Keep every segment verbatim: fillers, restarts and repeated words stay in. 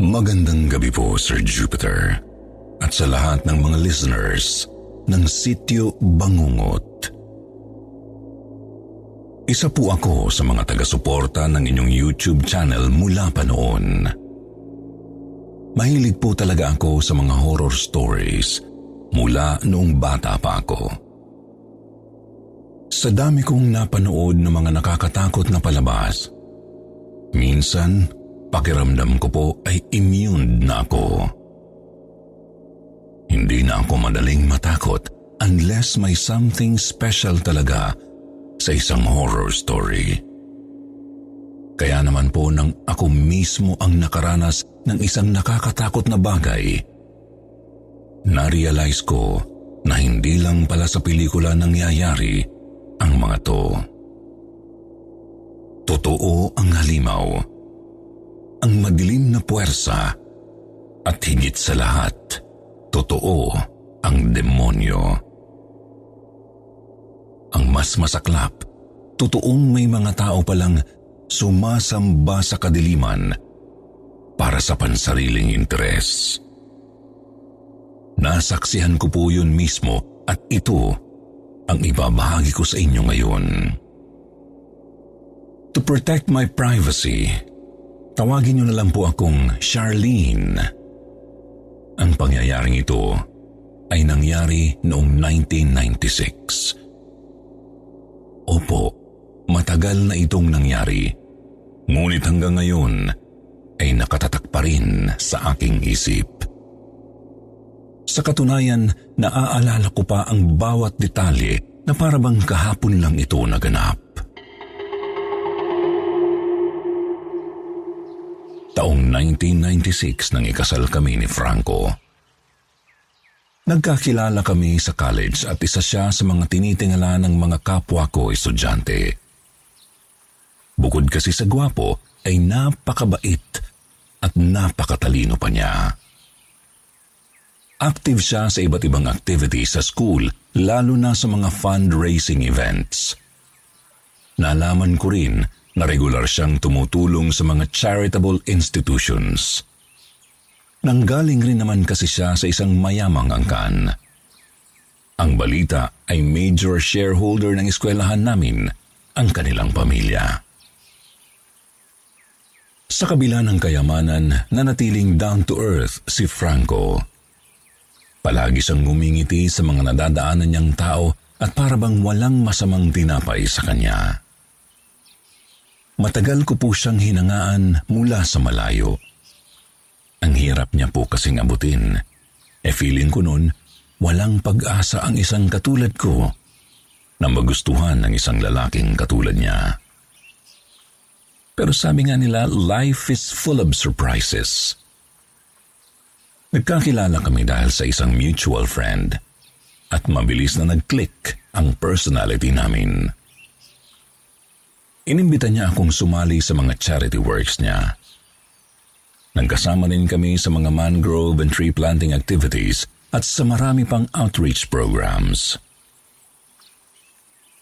Magandang gabi po, Sir Jupiter, at sa lahat ng mga listeners ng Sitio Bangungot. Isa po ako sa mga taga-suporta ng inyong YouTube channel mula pa noon. Mahilig po talaga ako sa mga horror stories mula noong bata pa ako. Sa dami kong napanood ng mga nakakatakot na palabas, minsan pakiramdam ko po ay immune na ako. Hindi na ako madaling matakot unless may something special talaga sa isang horror story. Kaya naman po nang ako mismo ang nakaranas ng isang nakakatakot na bagay, na-realize ko na hindi lang pala sa pelikula nangyayari ang mga to. Totoo ang halimaw, ang madilim na puwersa, at higit sa lahat, totoo ang demonyo. Ang mas masaklap, totoong may mga tao palang sumasamba sa kadiliman para sa pansariling interes. Nasaksihan ko po yun mismo at ito ang ibabahagi ko sa inyo ngayon. To protect my privacy, tawagin niyo na lang po akong Charlene. Ang pangyayaring ito ay nangyari noong nineteen ninety-six. Opo, matagal na itong nangyari, ngunit hanggang ngayon ay nakatatak pa rin sa aking isip. Sa katunayan, naaalala ko pa ang bawat detalye na parabang kahapon lang ito naganap. Taong nineteen ninety-six nang ikasal kami ni Franco. Nagkakilala kami sa college at isa siya sa mga tinitingala ng mga kapwa ko estudyante. Bukod kasi sa gwapo ay napakabait at napakatalino pa niya. Active siya sa iba't ibang activities sa school, lalo na sa mga fundraising events. Nalaman ko rin na regular siyang tumutulong sa mga charitable institutions. Nanggaling rin naman kasi siya sa isang mayamang angkan. Ang balita ay major shareholder ng eskwelahan namin ang kanilang pamilya. Sa kabila ng kayamanan, nanatiling down to earth si Franco. Palagi siyang ngumingiti sa mga nadadaanan niyang tao at parabang walang masamang tinapay sa kanya. Matagal ko po siyang hinangaan mula sa malayo. Ang hirap niya po kasing abutin. E feeling ko nun, walang pag-asa ang isang katulad ko na magustuhan ng isang lalaking katulad niya. Pero sabi nga nila, life is full of surprises. Nagkakilala kami dahil sa isang mutual friend at mabilis na nag-click ang personality namin. Inimbita niya akong sumali sa mga charity works niya. Nagkasama rin kami sa mga mangrove and tree planting activities at sa marami pang outreach programs.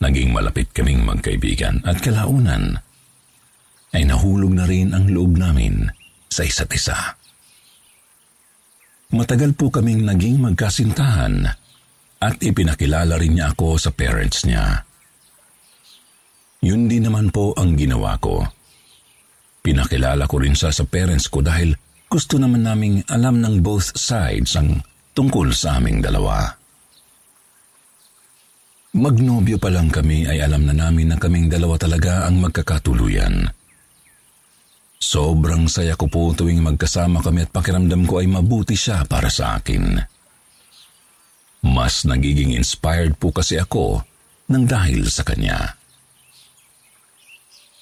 Naging malapit kaming magkaibigan at kalaunan ay nahulog na rin ang loob namin sa isa't isa. Matagal po kaming naging magkasintahan at ipinakilala rin niya ako sa parents niya. Yun din naman po ang ginawa ko. Pinakilala ko rin siya sa parents ko dahil gusto naman naming alam ng both sides ang tungkol sa aming dalawa. Magnobyo pa lang kami ay alam na namin na kaming dalawa talaga ang magkakatuluyan. Sobrang saya ko po tuwing magkasama kami at pakiramdam ko ay mabuti siya para sa akin. Mas nagiging inspired po kasi ako nang dahil sa kanya.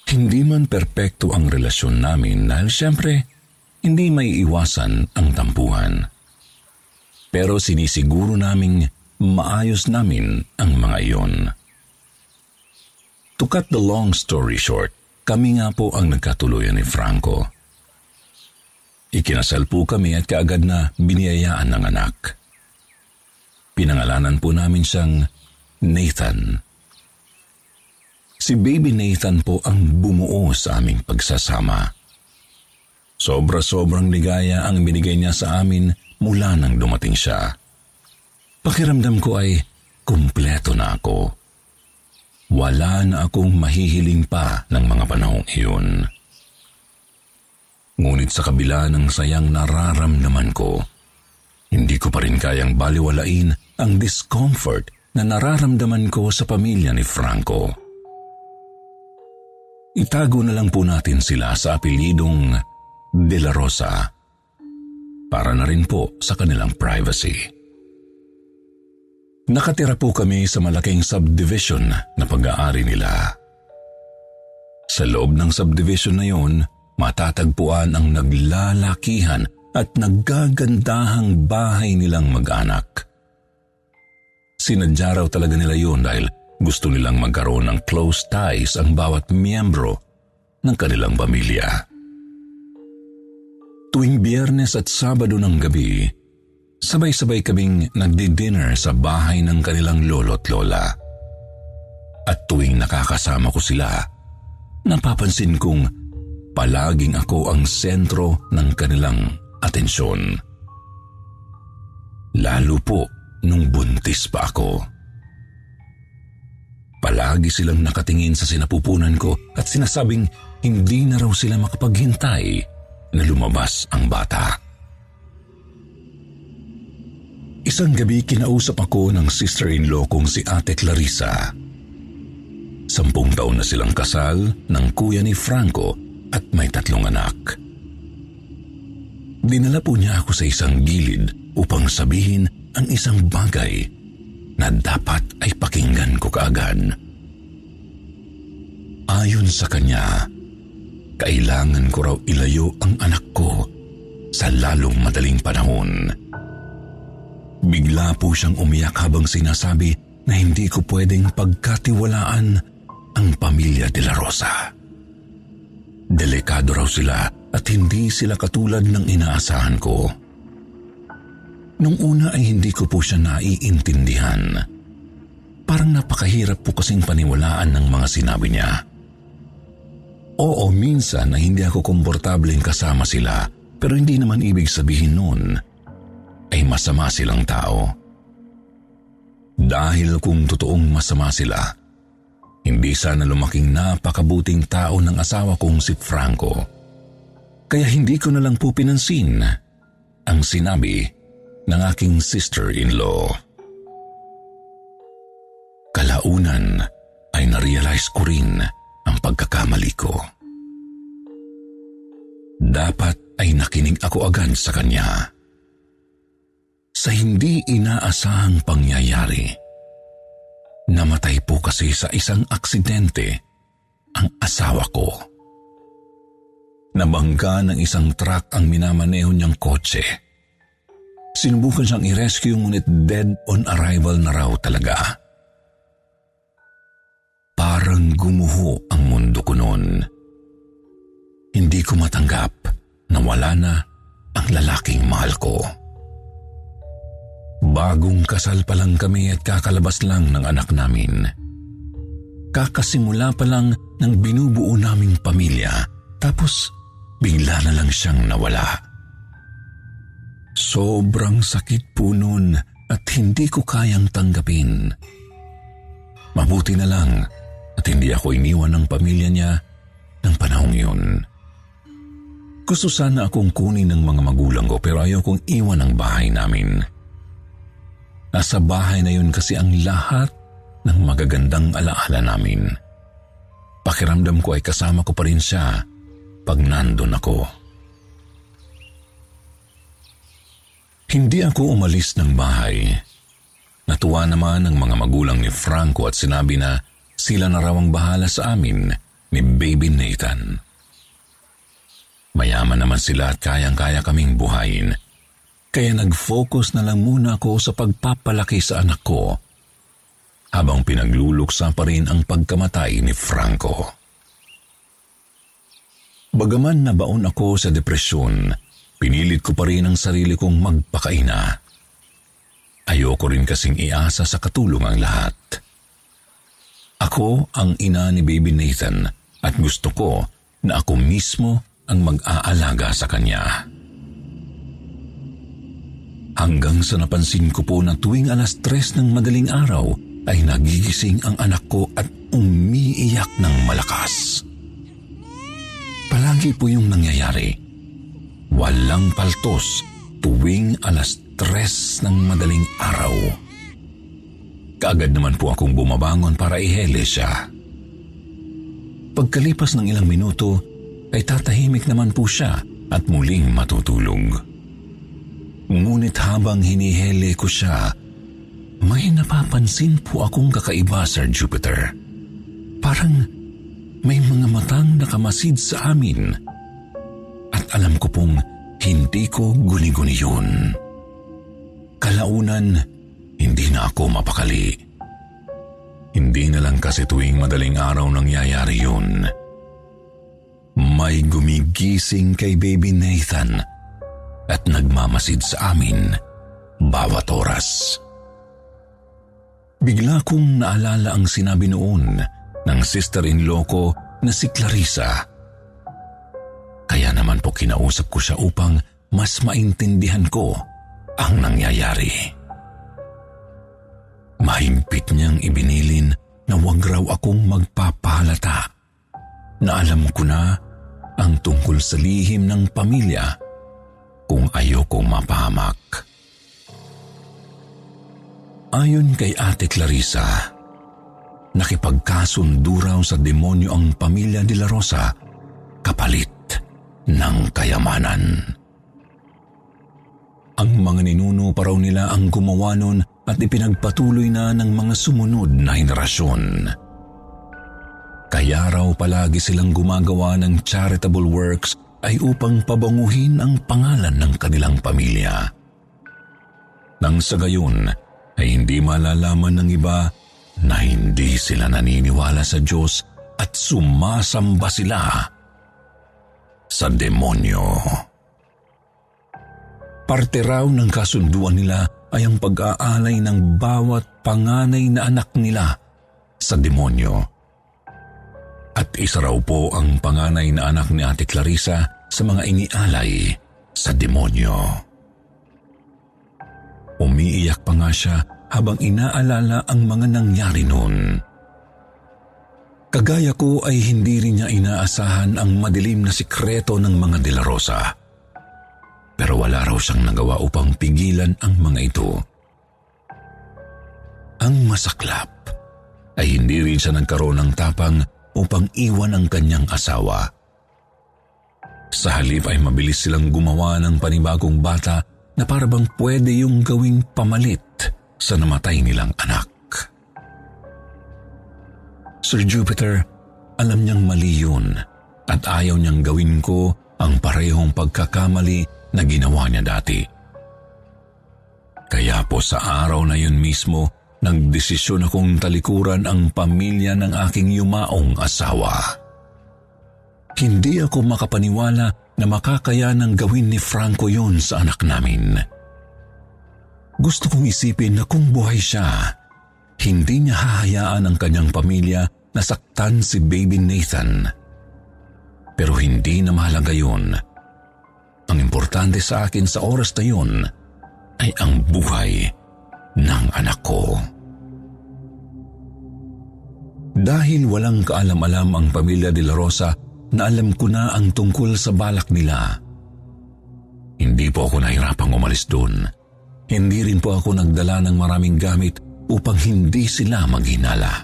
Hindi man perpekto ang relasyon namin dahil siyempre hindi may iwasan ang tampuhan. Pero sinisiguro naming maayos namin ang mga iyon. To cut the long story short, kami nga po ang nagkatuluyan ni Franco. Ikinasal po kami at kaagad na biniyayaan ng anak. Pinangalanan po namin siyang Nathan. Si baby Nathan po ang bumuo sa aming pagsasama. Sobra-sobrang ligaya ang binigay niya sa amin mula nang dumating siya. Pakiramdam ko ay kumpleto na ako. Wala na akong mahihiling pa ng mga panahong iyon. Ngunit sa kabila ng sayang nararamdaman ko, hindi ko pa rin kayang baliwalain ang discomfort na nararamdaman ko sa pamilya ni Franco. Itago na lang po natin sila sa apelyidong Dela Rosa para na rin po sa kanilang privacy. Nakatira po kami sa malaking subdivision na pag-aari nila. Sa loob ng subdivision na yon, matatagpuan ang naglalakihan at naggagandahang bahay nilang mag-anak. Sinadya raw talaga nila yon dahil gusto nilang magkaroon ng close ties ang bawat miyembro ng kanilang pamilya. Tuwing Biyernes at Sabado ng gabi, sabay-sabay kaming nagdi-dinner sa bahay ng kanilang lolo't lola. At tuwing nakakasama ko sila, napapansin kong palaging ako ang sentro ng kanilang atensyon. Lalo po nung buntis pa ako. Palagi silang nakatingin sa sinapupunan ko at sinasabing hindi na raw sila makapaghintay na lumabas ang bata. Isang gabi kinausap ako ng sister-in-law kong si Ate Clarissa. Sampung taon na silang kasal ng kuya ni Franco at may tatlong anak. Dinala po niya ako sa isang gilid upang sabihin ang isang bagay na dapat ay pakinggan ko kaagad. Ayon sa kanya, kailangan ko raw ilayo ang anak ko sa lalong madaling panahon. Bigla po siyang umiyak habang sinasabi na hindi ko pwedeng pagkatiwalaan ang pamilya Dela Rosa. Delikado raw sila at hindi sila katulad ng inaasahan ko. Nung una ay hindi ko po siya naiintindihan. Parang napakahirap po kasing paniwalaan ng mga sinabi niya. Oo, minsan na hindi ako komportableng kasama sila pero hindi naman ibig sabihin noon ay masama silang tao. Dahil kung totoong masama sila, hindi sana lumaking napakabuting tao ng asawa kong si Franco. Kaya hindi ko na lang po pinansin ang sinabi ng aking sister-in-law. Kalaunan ay narealize ko rin ang pagkakamali ko. Dapat ay nakinig ako agad sa kanya. Sa hindi inaasahang pangyayari, namatay po kasi sa isang aksidente ang asawa ko. Nabangga ng isang truck ang minamaneho niyang kotse. Sinubukan siyang i-rescue ngunit dead on arrival na raw talaga. Parang gumuho ang mundo ko noon. Hindi ko matanggap na wala na ang lalaking mahal ko. Bagong kasal pa lang kami at kakalabas lang ng anak namin. Kakasimula pa lang ng binubuo naming pamilya, tapos bigla na lang siyang nawala. Sobrang sakit po noon at hindi ko kayang tanggapin. Mabuti na lang at hindi ako iniwan ng pamilya niya ng panahong yun. Gusto sana akong kunin ng mga magulang ko pero ayaw kong iwan ang bahay namin. Nasa bahay na yun kasi ang lahat ng magagandang alaala namin. Pakiramdam ko ay kasama ko pa rin siya pag nandun ako. Hindi ako umalis ng bahay. Natuwa naman ang mga magulang ni Franco at sinabi na sila na raw ang bahala sa amin ni Baby Nathan. Mayaman naman sila at kayang-kaya kaming buhayin. Kaya nag-focus na lang muna ako sa pagpapalaki sa anak ko habang pinagluluksa pa rin ang pagkamatay ni Franco. Bagaman nabaon ako sa depresyon, pinilit ko pa rin ang sarili kong magpakaina. Ayoko rin kasing iasa sa katulong ang lahat. Ako ang ina ni Baby Nathan at gusto ko na ako mismo ang mag-aalaga sa kanya. Hanggang sa napansin ko po na tuwing alas tres ng madaling araw ay nagigising ang anak ko at umiiyak ng malakas. Palagi po yung nangyayari. Walang paltos tuwing alas tres ng madaling araw. Kaagad naman po akong bumabangon para ihele siya. Pagkalipas ng ilang minuto, ay tatahimik naman po siya at muling matutulog. Ngunit habang hinihele ko siya, may napapansin po akong kakaiba, Sir Jupiter. Parang may mga matang nakamasid sa amin at alam ko pong hindi ko guni-guni yun. Kalaunan, hindi na ako mapakali. Hindi na lang kasi tuwing madaling araw nangyayari yun. May gumigising kay Baby Nathan at nagmamasid sa amin bawat oras. Bigla kong naalala ang sinabi noon ng sister-in-law ko na si Clarissa. Kaya naman po kinausap ko siya upang mas maintindihan ko ang nangyayari. Mahigpit niyang ibinilin na huwag raw akong magpapahalata na alam ko na ang tungkol sa lihim ng pamilya kung ayokong mapahamak. Ayon kay Ate Clarissa, nakipagkasundo raw sa demonyo ang pamilya Dela Rosa kapalit ng kayamanan. Ang mga ninuno pa raw nila ang gumawa nun at ipinagpatuloy na ng mga sumunod na henerasyon. Kaya raw palagi silang gumagawa ng charitable works ay upang pabanguhin ang pangalan ng kanilang pamilya. Nang sa gayon ay hindi malalaman ng iba na hindi sila naniniwala sa Diyos at sumasamba sila sa demonyo. Parte raw ng kasunduan nila ay ang pag-aalay ng bawat panganay na anak nila sa demonyo. At isa raw po ang panganay na anak ni Ate Clarissa sa mga inialay sa demonyo. Umiiyak pa nga siya habang inaalala ang mga nangyari noon. Kagaya ko ay hindi rin niya inaasahan ang madilim na sikreto ng mga Dela Rosa. Pero wala raw siyang nagawa upang pigilan ang mga ito. Ang masaklap ay hindi rin siya nagkaroon ng tapang upang iwan ang kanyang asawa. Sa halip ay mabilis silang gumawa ng panibagong bata na parabang pwede yung gawing pamalit sa namatay nilang anak. Sir Jupiter, alam niyang mali yun at ayaw niyang gawin ko ang parehong pagkakamali na ginawa niya dati. Kaya po sa araw na yun mismo, nagdesisyon akong talikuran ang pamilya ng aking yumaong asawa. Hindi ako makapaniwala na makakayanang gawin ni Franco yun sa anak namin. Gusto kong isipin na kung buhay siya, hindi niya hahayaan ang kanyang pamilya na saktan si Baby Nathan. Pero hindi na mahalaga yun. Ang importante sa akin sa oras na yun ay ang buhay ng anak ko. Dahil walang kaalam-alam ang pamilya Dela Rosa, na alam ko na ang tungkol sa balak nila. Hindi po ako nahirapang umalis doon. Hindi rin po ako nagdala ng maraming gamit upang hindi sila maghinala.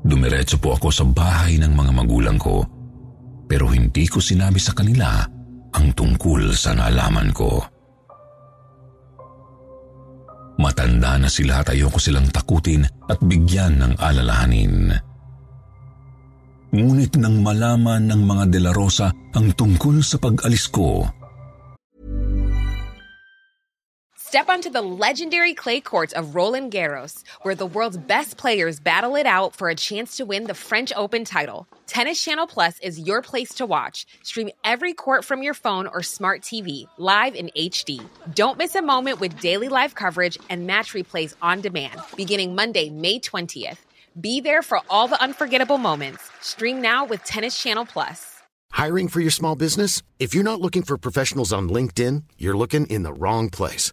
Dumiretso po ako sa bahay ng mga magulang ko pero hindi ko sinabi sa kanila ang tungkol sa nalaman ko. Matanda na sila at ayoko silang takutin at bigyan ng alalahanin. Ngunit nang malaman ng mga Dela Rosa ang tungkol sa pag-alis ko, step onto the legendary clay courts of Roland Garros, where the world's best players battle it out for a chance to win the French Open title. Tennis Channel Plus is your place to watch. Stream every court from your phone or smart T V, live in H D. Don't miss a moment with daily live coverage and match replays on demand, beginning Monday, May twentieth. Be there for all the unforgettable moments. Stream now with Tennis Channel Plus. Hiring for your small business? If you're not looking for professionals on LinkedIn, you're looking in the wrong place.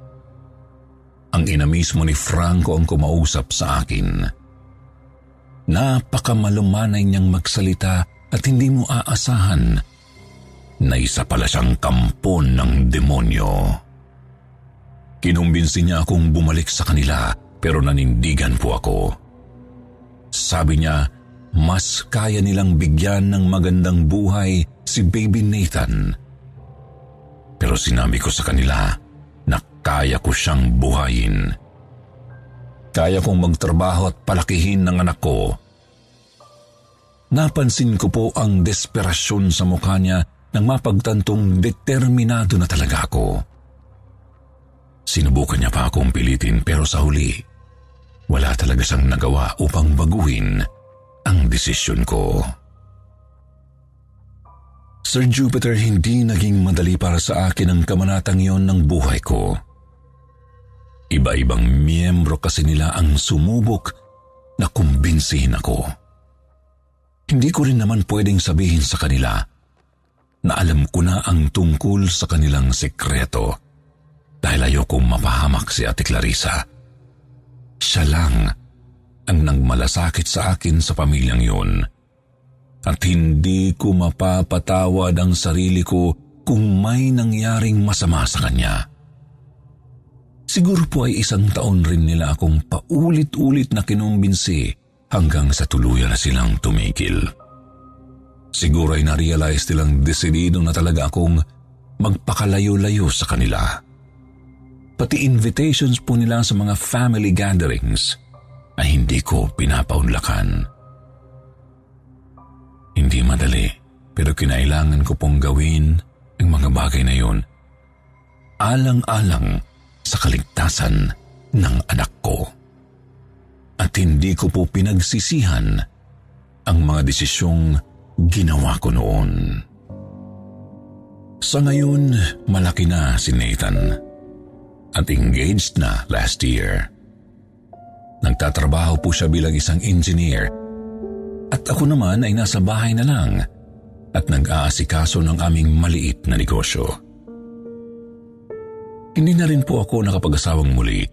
Ang ina mismo ni Franco ang kumausap sa akin. Napakamalumanay niyang magsalita at hindi mo aasahan na isa pala siyang kampon ng demonyo. Kinumbinsi niya akong bumalik sa kanila pero nanindigan po ako. Sabi niya, mas kaya nilang bigyan ng magandang buhay si Baby Nathan. Pero sinabi ko sa kanila, kaya ko siyang buhayin. Kaya kong magtrabaho at palakihin ng anak ko. Napansin ko po ang desperasyon sa mukha niya nang mapagtantong determinado na talaga ako. Sinubukan niya pa akong pilitin pero sa huli, wala talaga siyang nagawa upang baguhin ang desisyon ko. Sir Jupiter, hindi naging madali para sa akin ang kamanatang yon ng buhay ko. Iba-ibang miyembro kasi nila ang sumubok na kumbinsihin ako. Hindi ko rin naman pwedeng sabihin sa kanila na alam ko na ang tungkol sa kanilang sekreto dahil ayokong mapahamak si Ate Clarissa. Siya lang ang nagmalasakit sa akin sa pamilyang yun at hindi ko mapapatawad ang sarili ko kung may nangyaring masama sa kanya. Siguro po ay isang taon rin nila akong paulit-ulit na kinumbinsi hanggang sa tuluyan na silang tumigil. Siguro ay na-realize nilang desidido na talaga akong magpakalayo-layo sa kanila. Pati invitations po nila sa mga family gatherings ay hindi ko pinapaunlakan. Hindi madali, pero kinailangan ko pong gawin ang mga bagay na yun. Alang-alang sa kaligtasan ng anak ko. At hindi ko po pinagsisihan ang mga desisyong ginawa ko noon. Sa ngayon, malaki na si Nathan at engaged na last year. Nagtatrabaho po siya bilang isang engineer. At ako naman ay nasa bahay na lang at nag-aasikaso ng aming maliit na negosyo. Hindi na rin po ako nakapag-asawang muli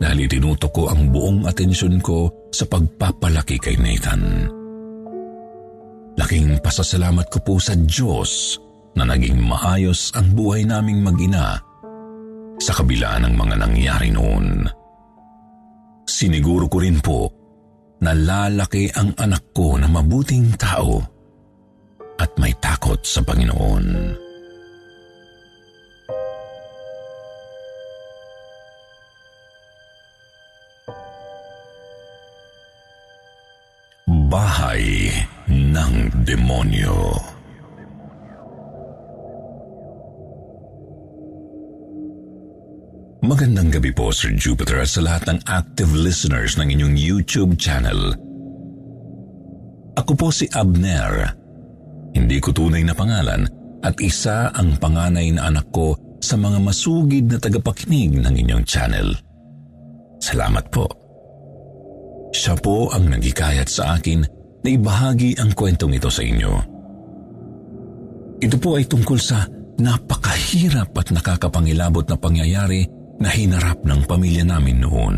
dahil itinutok ko ang buong atensyon ko sa pagpapalaki kay Nathan. Laking pasasalamat ko po sa Diyos na naging maayos ang buhay naming mag-ina sa kabila ng mga nangyari noon. Siniguro ko rin po nalalaki ang anak ko na mabuting tao at may takot sa Panginoon. Bahay ng Demonyo. Magandang gabi po, Sir Jupiter, at sa lahat ng active listeners ng inyong YouTube channel. Ako po si Abner. Hindi ko tunay na pangalan at isa ang panganay na anak ko sa mga masugid na tagapakinig ng inyong channel. Salamat po. Siya po ang naghikayat sa akin na ibahagi ang kwentong ito sa inyo. Ito po ay tungkol sa napakahirap at nakakapangilabot na pangyayari na hinarap ng pamilya namin noon.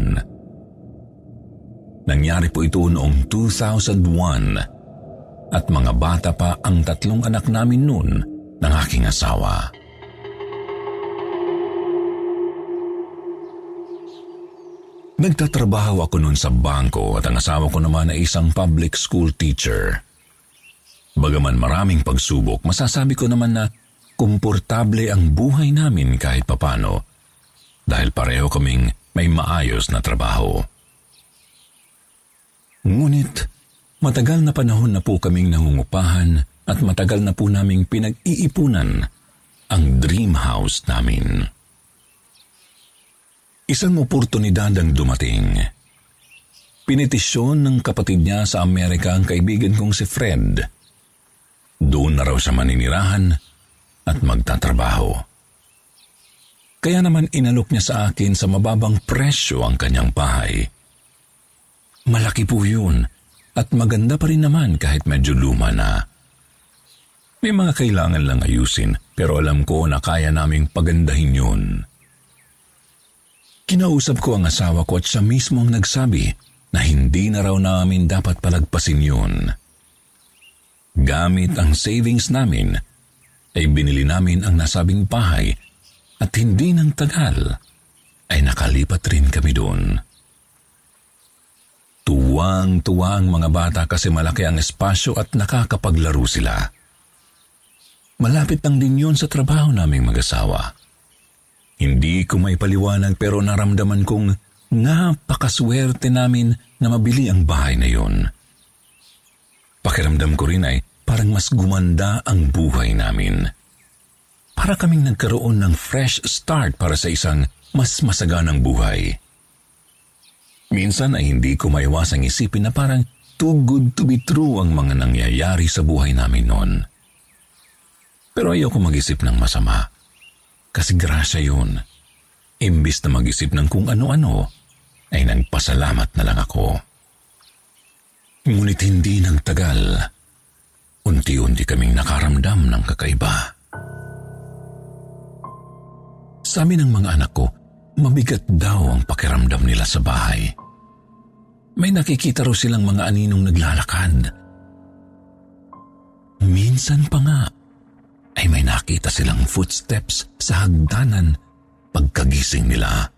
Nangyari po ito noong two thousand one at mga bata pa ang tatlong anak namin noon ng aking asawa. Nagtatrabaho ako noon sa bangko at ang asawa ko naman ay isang public school teacher. Bagaman maraming pagsubok, masasabi ko naman na komportable ang buhay namin kahit papano dahil pareho kaming may maayos na trabaho. Ngunit matagal na panahon na po kaming nangungupahan at matagal na po naming pinag-iipunan ang dream house namin. Isang oportunidad ang dumating. Pinitisyon ng kapatid niya sa Amerika ang kaibigan kong si Fred. Doon na raw siya maninirahan at magtatrabaho. Kaya naman inalok niya sa akin sa mababang presyo ang kanyang bahay. Malaki po yun at maganda pa rin naman kahit medyo luma na. May mga kailangan lang ayusin pero alam ko na kaya naming pagandahin yun. Kinausap ko ang asawa ko at siya mismo ang nagsabi na hindi na raw namin dapat palagpasin yun. Gamit ang savings namin, ay binili namin ang nasabing bahay at hindi nang tagal ay nakalipat rin kami doon. Tuwang-tuwa ang mga bata kasi malaki ang espasyo at nakakapaglaro sila. Malapit lang din yun sa trabaho naming mag-asawa. Hindi ko may paliwanag pero naramdaman kong napakaswerte namin na mabili ang bahay na yun. Pakiramdam ko rin ay parang mas gumanda ang buhay namin. Para kaming nagkaroon ng fresh start para sa isang mas masaganang buhay. Minsan ay hindi ko maiwasang isipin na parang too good to be true ang mga nangyayari sa buhay namin noon. Pero ayaw ko mag-isip ng masama. Kasi grasya yun. Imbis na mag-isip ng kung ano-ano, ay nagpasalamat na lang ako. Ngunit hindi nagtagal, unti-unti kaming nakaramdam ng kakaiba. Sabi ng mga anak ko, mabigat daw ang pakiramdam nila sa bahay. May nakikita raw silang mga aninong naglalakad. Minsan pa nga, ay may nakita silang footsteps sa hagdanan pagkagising nila.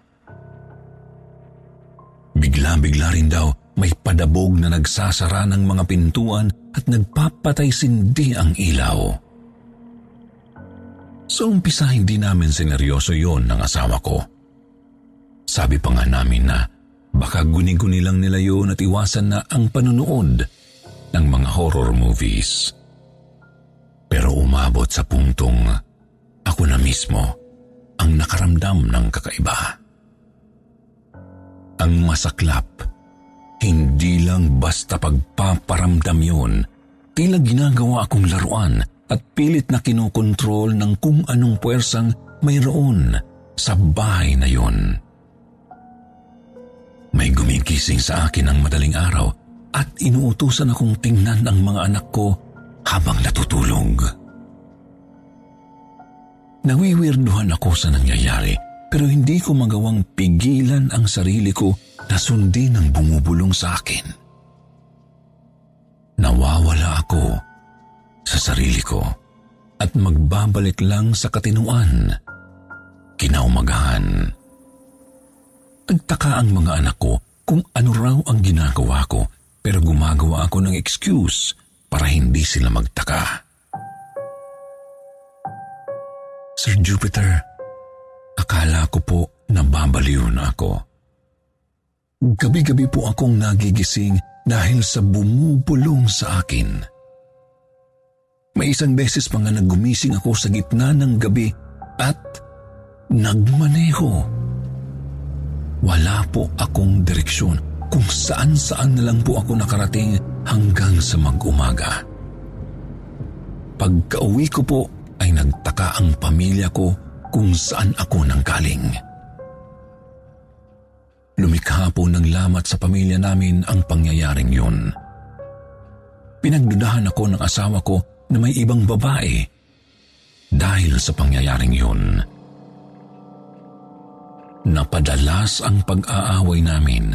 Bigla-bigla rin daw may padabog na nagsasara ng mga pintuan at nagpapatay-sindi ang ilaw. So umpisa hindi namin sineryoso yon ng asawa ko. Sabi pa nga namin na baka guni-guni lang nila yon at iwasan na ang panunood ng mga horror movies. Pero umabot sa puntong ako na mismo ang nakaramdam ng kakaiba. Ang masaklap, hindi lang basta pagpaparamdam yun, tila ginagawa akong laruan at pilit na kinokontrol ng kung anong puwersang mayroon sa bahay na yun. May gumigising sa akin ang madaling araw at inuutusan akong tingnan ang mga anak ko habang natutulog. Nawiwirduhan ako sa nangyayari pero hindi ko magawang pigilan ang sarili ko na sundin ang bumubulong sa akin. Nawawala ako sa sarili ko at magbabalik lang sa katinuan kinaumagahan. Nagtaka ang mga anak ko kung ano raw ang ginagawa ko pero gumagawa ako ng excuse para hindi sila magtaka. Sir Jupiter, akala ko po nababaliw na ako. Gabi-gabi po akong nagigising dahil sa bumubulong sa akin. May isang beses pa nga nagumising ako sa gitna ng gabi at nagmaneho. Wala po akong direksyon kung saan-saan na lang po ako nakarating hanggang sa mag-umaga. Pagka-uwi ko po ay nagtaka ang pamilya ko kung saan ako nanggaling. Lumikha po ng lamat sa pamilya namin ang pangyayaring yun. Pinagdudahan ako ng asawa ko na may ibang babae Dahil sa pangyayaring yun, napadalas ang pag-aaway namin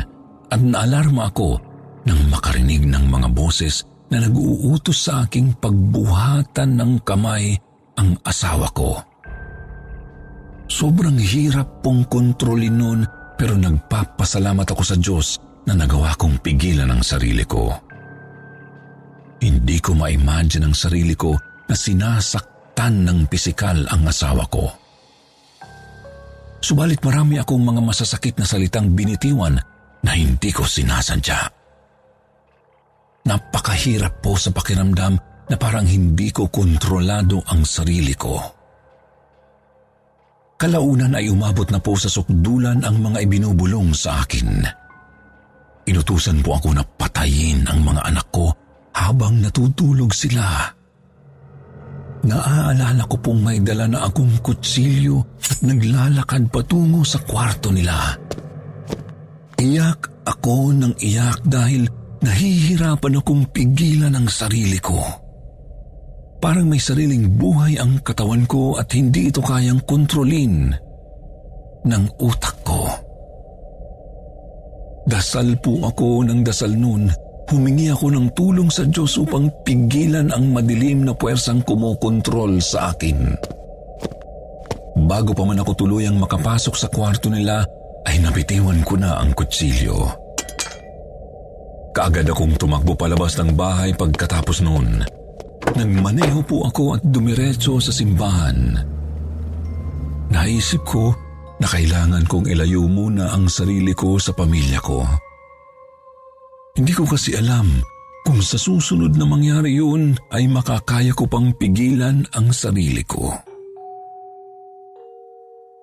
at naalarma ako nang makarinig ng mga boses na nag-uutos sa aking pagbuhatan ng kamay ang asawa ko. Sobrang hirap pong kontrolin nun, pero nagpapasalamat ako sa Diyos na nagawa kong pigilan ang sarili ko. Hindi ko ma-imagine ang sarili ko na sinasaktan ng pisikal ang asawa ko. Subalit marami akong mga masasakit na salitang binitiwan na hindi ko sinasadya. Napakahirap po sa pakiramdam na parang hindi ko kontrolado ang sarili ko. Kalaunan ay umabot na po sa sukdulan ang mga ibinubulong sa akin. Inutusan po ako na patayin ang mga anak ko habang natutulog sila. Naaalala ko pong may dala na akong kutsilyo at naglalakad patungo sa kwarto nila. Iyak ako ng iyak dahil nahihirapan akong pigilan ang sarili ko. Parang may sariling buhay ang katawan ko at hindi ito kayang kontrolin ng utak ko. Dasal po ako ng dasal noon. Humingi ako ng tulong sa Diyos upang pigilan ang madilim na puwersang kumokontrol sa akin. Bago pa man ako tuluyang makapasok sa kwarto nila, ay nabitiwan ko na ang kutsilyo. Kaagad akong tumakbo palabas ng bahay pagkatapos noon. Nagmaneho po ako at dumiretso sa simbahan. Naisip ko na kailangan kong ilayo muna ang sarili ko sa pamilya ko. Hindi ko kasi alam kung sa susunod na mangyari yun ay makakaya ko pang pigilan ang sarili ko.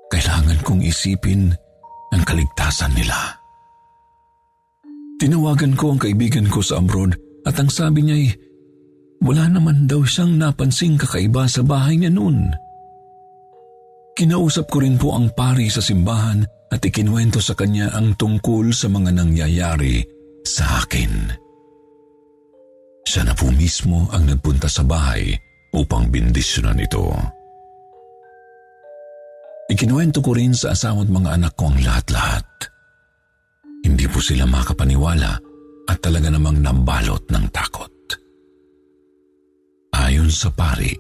Kailangan kong isipin ang kaligtasan nila. Tinawagan ko ang kaibigan ko sa abroad at ang sabi niya ay wala naman daw siyang napansing kakaiba sa bahay niya noon. Kinausap ko rin po ang pari sa simbahan at ikinuwento sa kanya ang tungkol sa mga nangyayari sa akin. Siya na po mismo ang nagpunta sa bahay upang bindisyonan ito. Ikinuwento ko rin sa asawa at mga anak ko ang lahat-lahat. Hindi po sila makapaniwala at talaga namang nabalot ng takot. Ayon sa pari,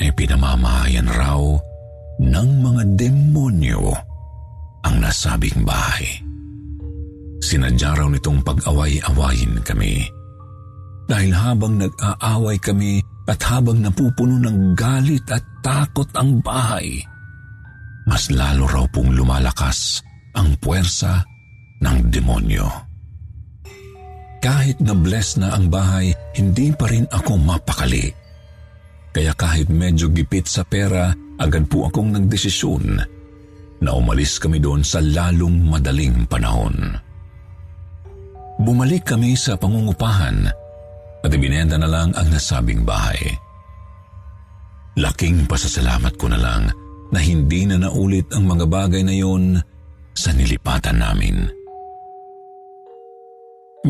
ay eh pinamamahayan raw ng mga demonyo ang nasabing bahay. Sinadya raw nitong pag-away-awayin kami. Dahil habang nag-aaway kami at habang napupuno ng galit at takot ang bahay, mas lalo raw pong lumalakas ang puwersa ng demonyo. Kahit na bless na ang bahay, hindi pa rin ako mapakali. Kaya kahit medyo gipit sa pera, agad po akong nagdesisyon na umalis kami doon sa lalong madaling panahon. Bumalik kami sa pangungupahan at ibinenta na lang ang nasabing bahay. Laking pasasalamat ko na lang na hindi na naulit ang mga bagay na yon sa nilipatan namin.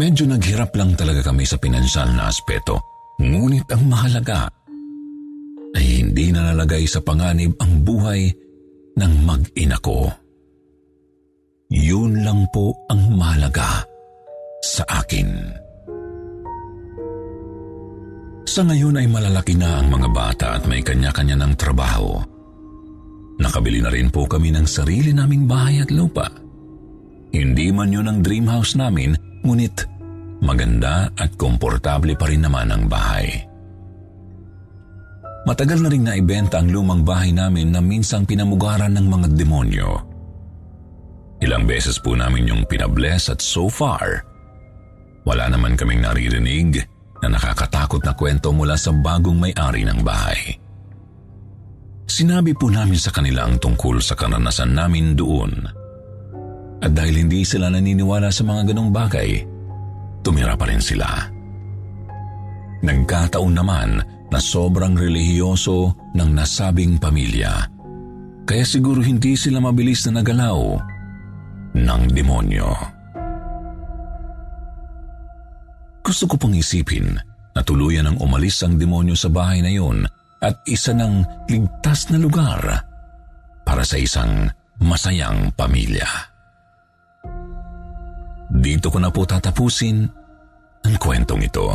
Medyo naghirap lang talaga kami sa pinansyal na aspeto, ngunit ang mahalaga ay hindi na nalagay sa panganib ang buhay ng mag-ina ko. Yun lang po ang mahalaga sa akin. Sa ngayon ay malalaki na ang mga bata at may kanya-kanya ng trabaho. Nakabili na rin po kami ng sarili naming bahay at lupa. Hindi man yun ang dream house namin, ngunit maganda at komportable pa rin naman ang bahay. Matagal na rin naibenta ang lumang bahay namin na minsang pinamugaran ng mga demonyo. Ilang beses po namin yung pinabless at so far, wala naman kaming naririnig na nakakatakot na kwento mula sa bagong may-ari ng bahay. Sinabi po namin sa kanila ang tungkol sa karanasan namin doon. At dahil hindi sila naniniwala sa mga ganong bagay, tumira pa rin sila. Nagkataon naman na sobrang relihiyoso ng nasabing pamilya, kaya siguro hindi sila mabilis na nagalaw ng demonyo. Gusto ko pang isipin na tuluyan ang umalis ang demonyo sa bahay na yon at isa ng ligtas na lugar para sa isang masayang pamilya. Dito ko na po tatapusin ang kwentong ito.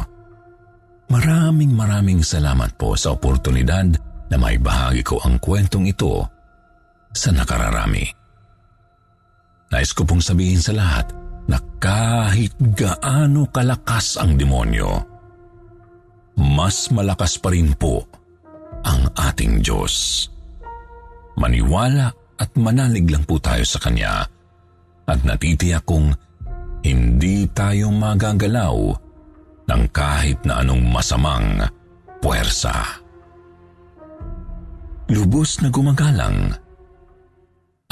Maraming maraming salamat po sa oportunidad na maibahagi ko ang kwentong ito sa nakararami. Nais ko pong sabihin sa lahat na kahit gaano kalakas ang demonyo, mas malakas pa rin po ang ating Diyos. Maniwala at manalig lang po tayo sa Kanya at natitiyak kong hindi tayo magagalaw ng kahit na anong masamang puwersa. Lubos na gumagalang,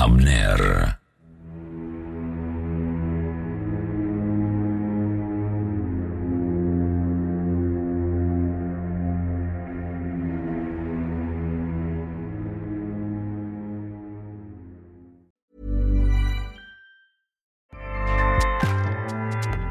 Abner.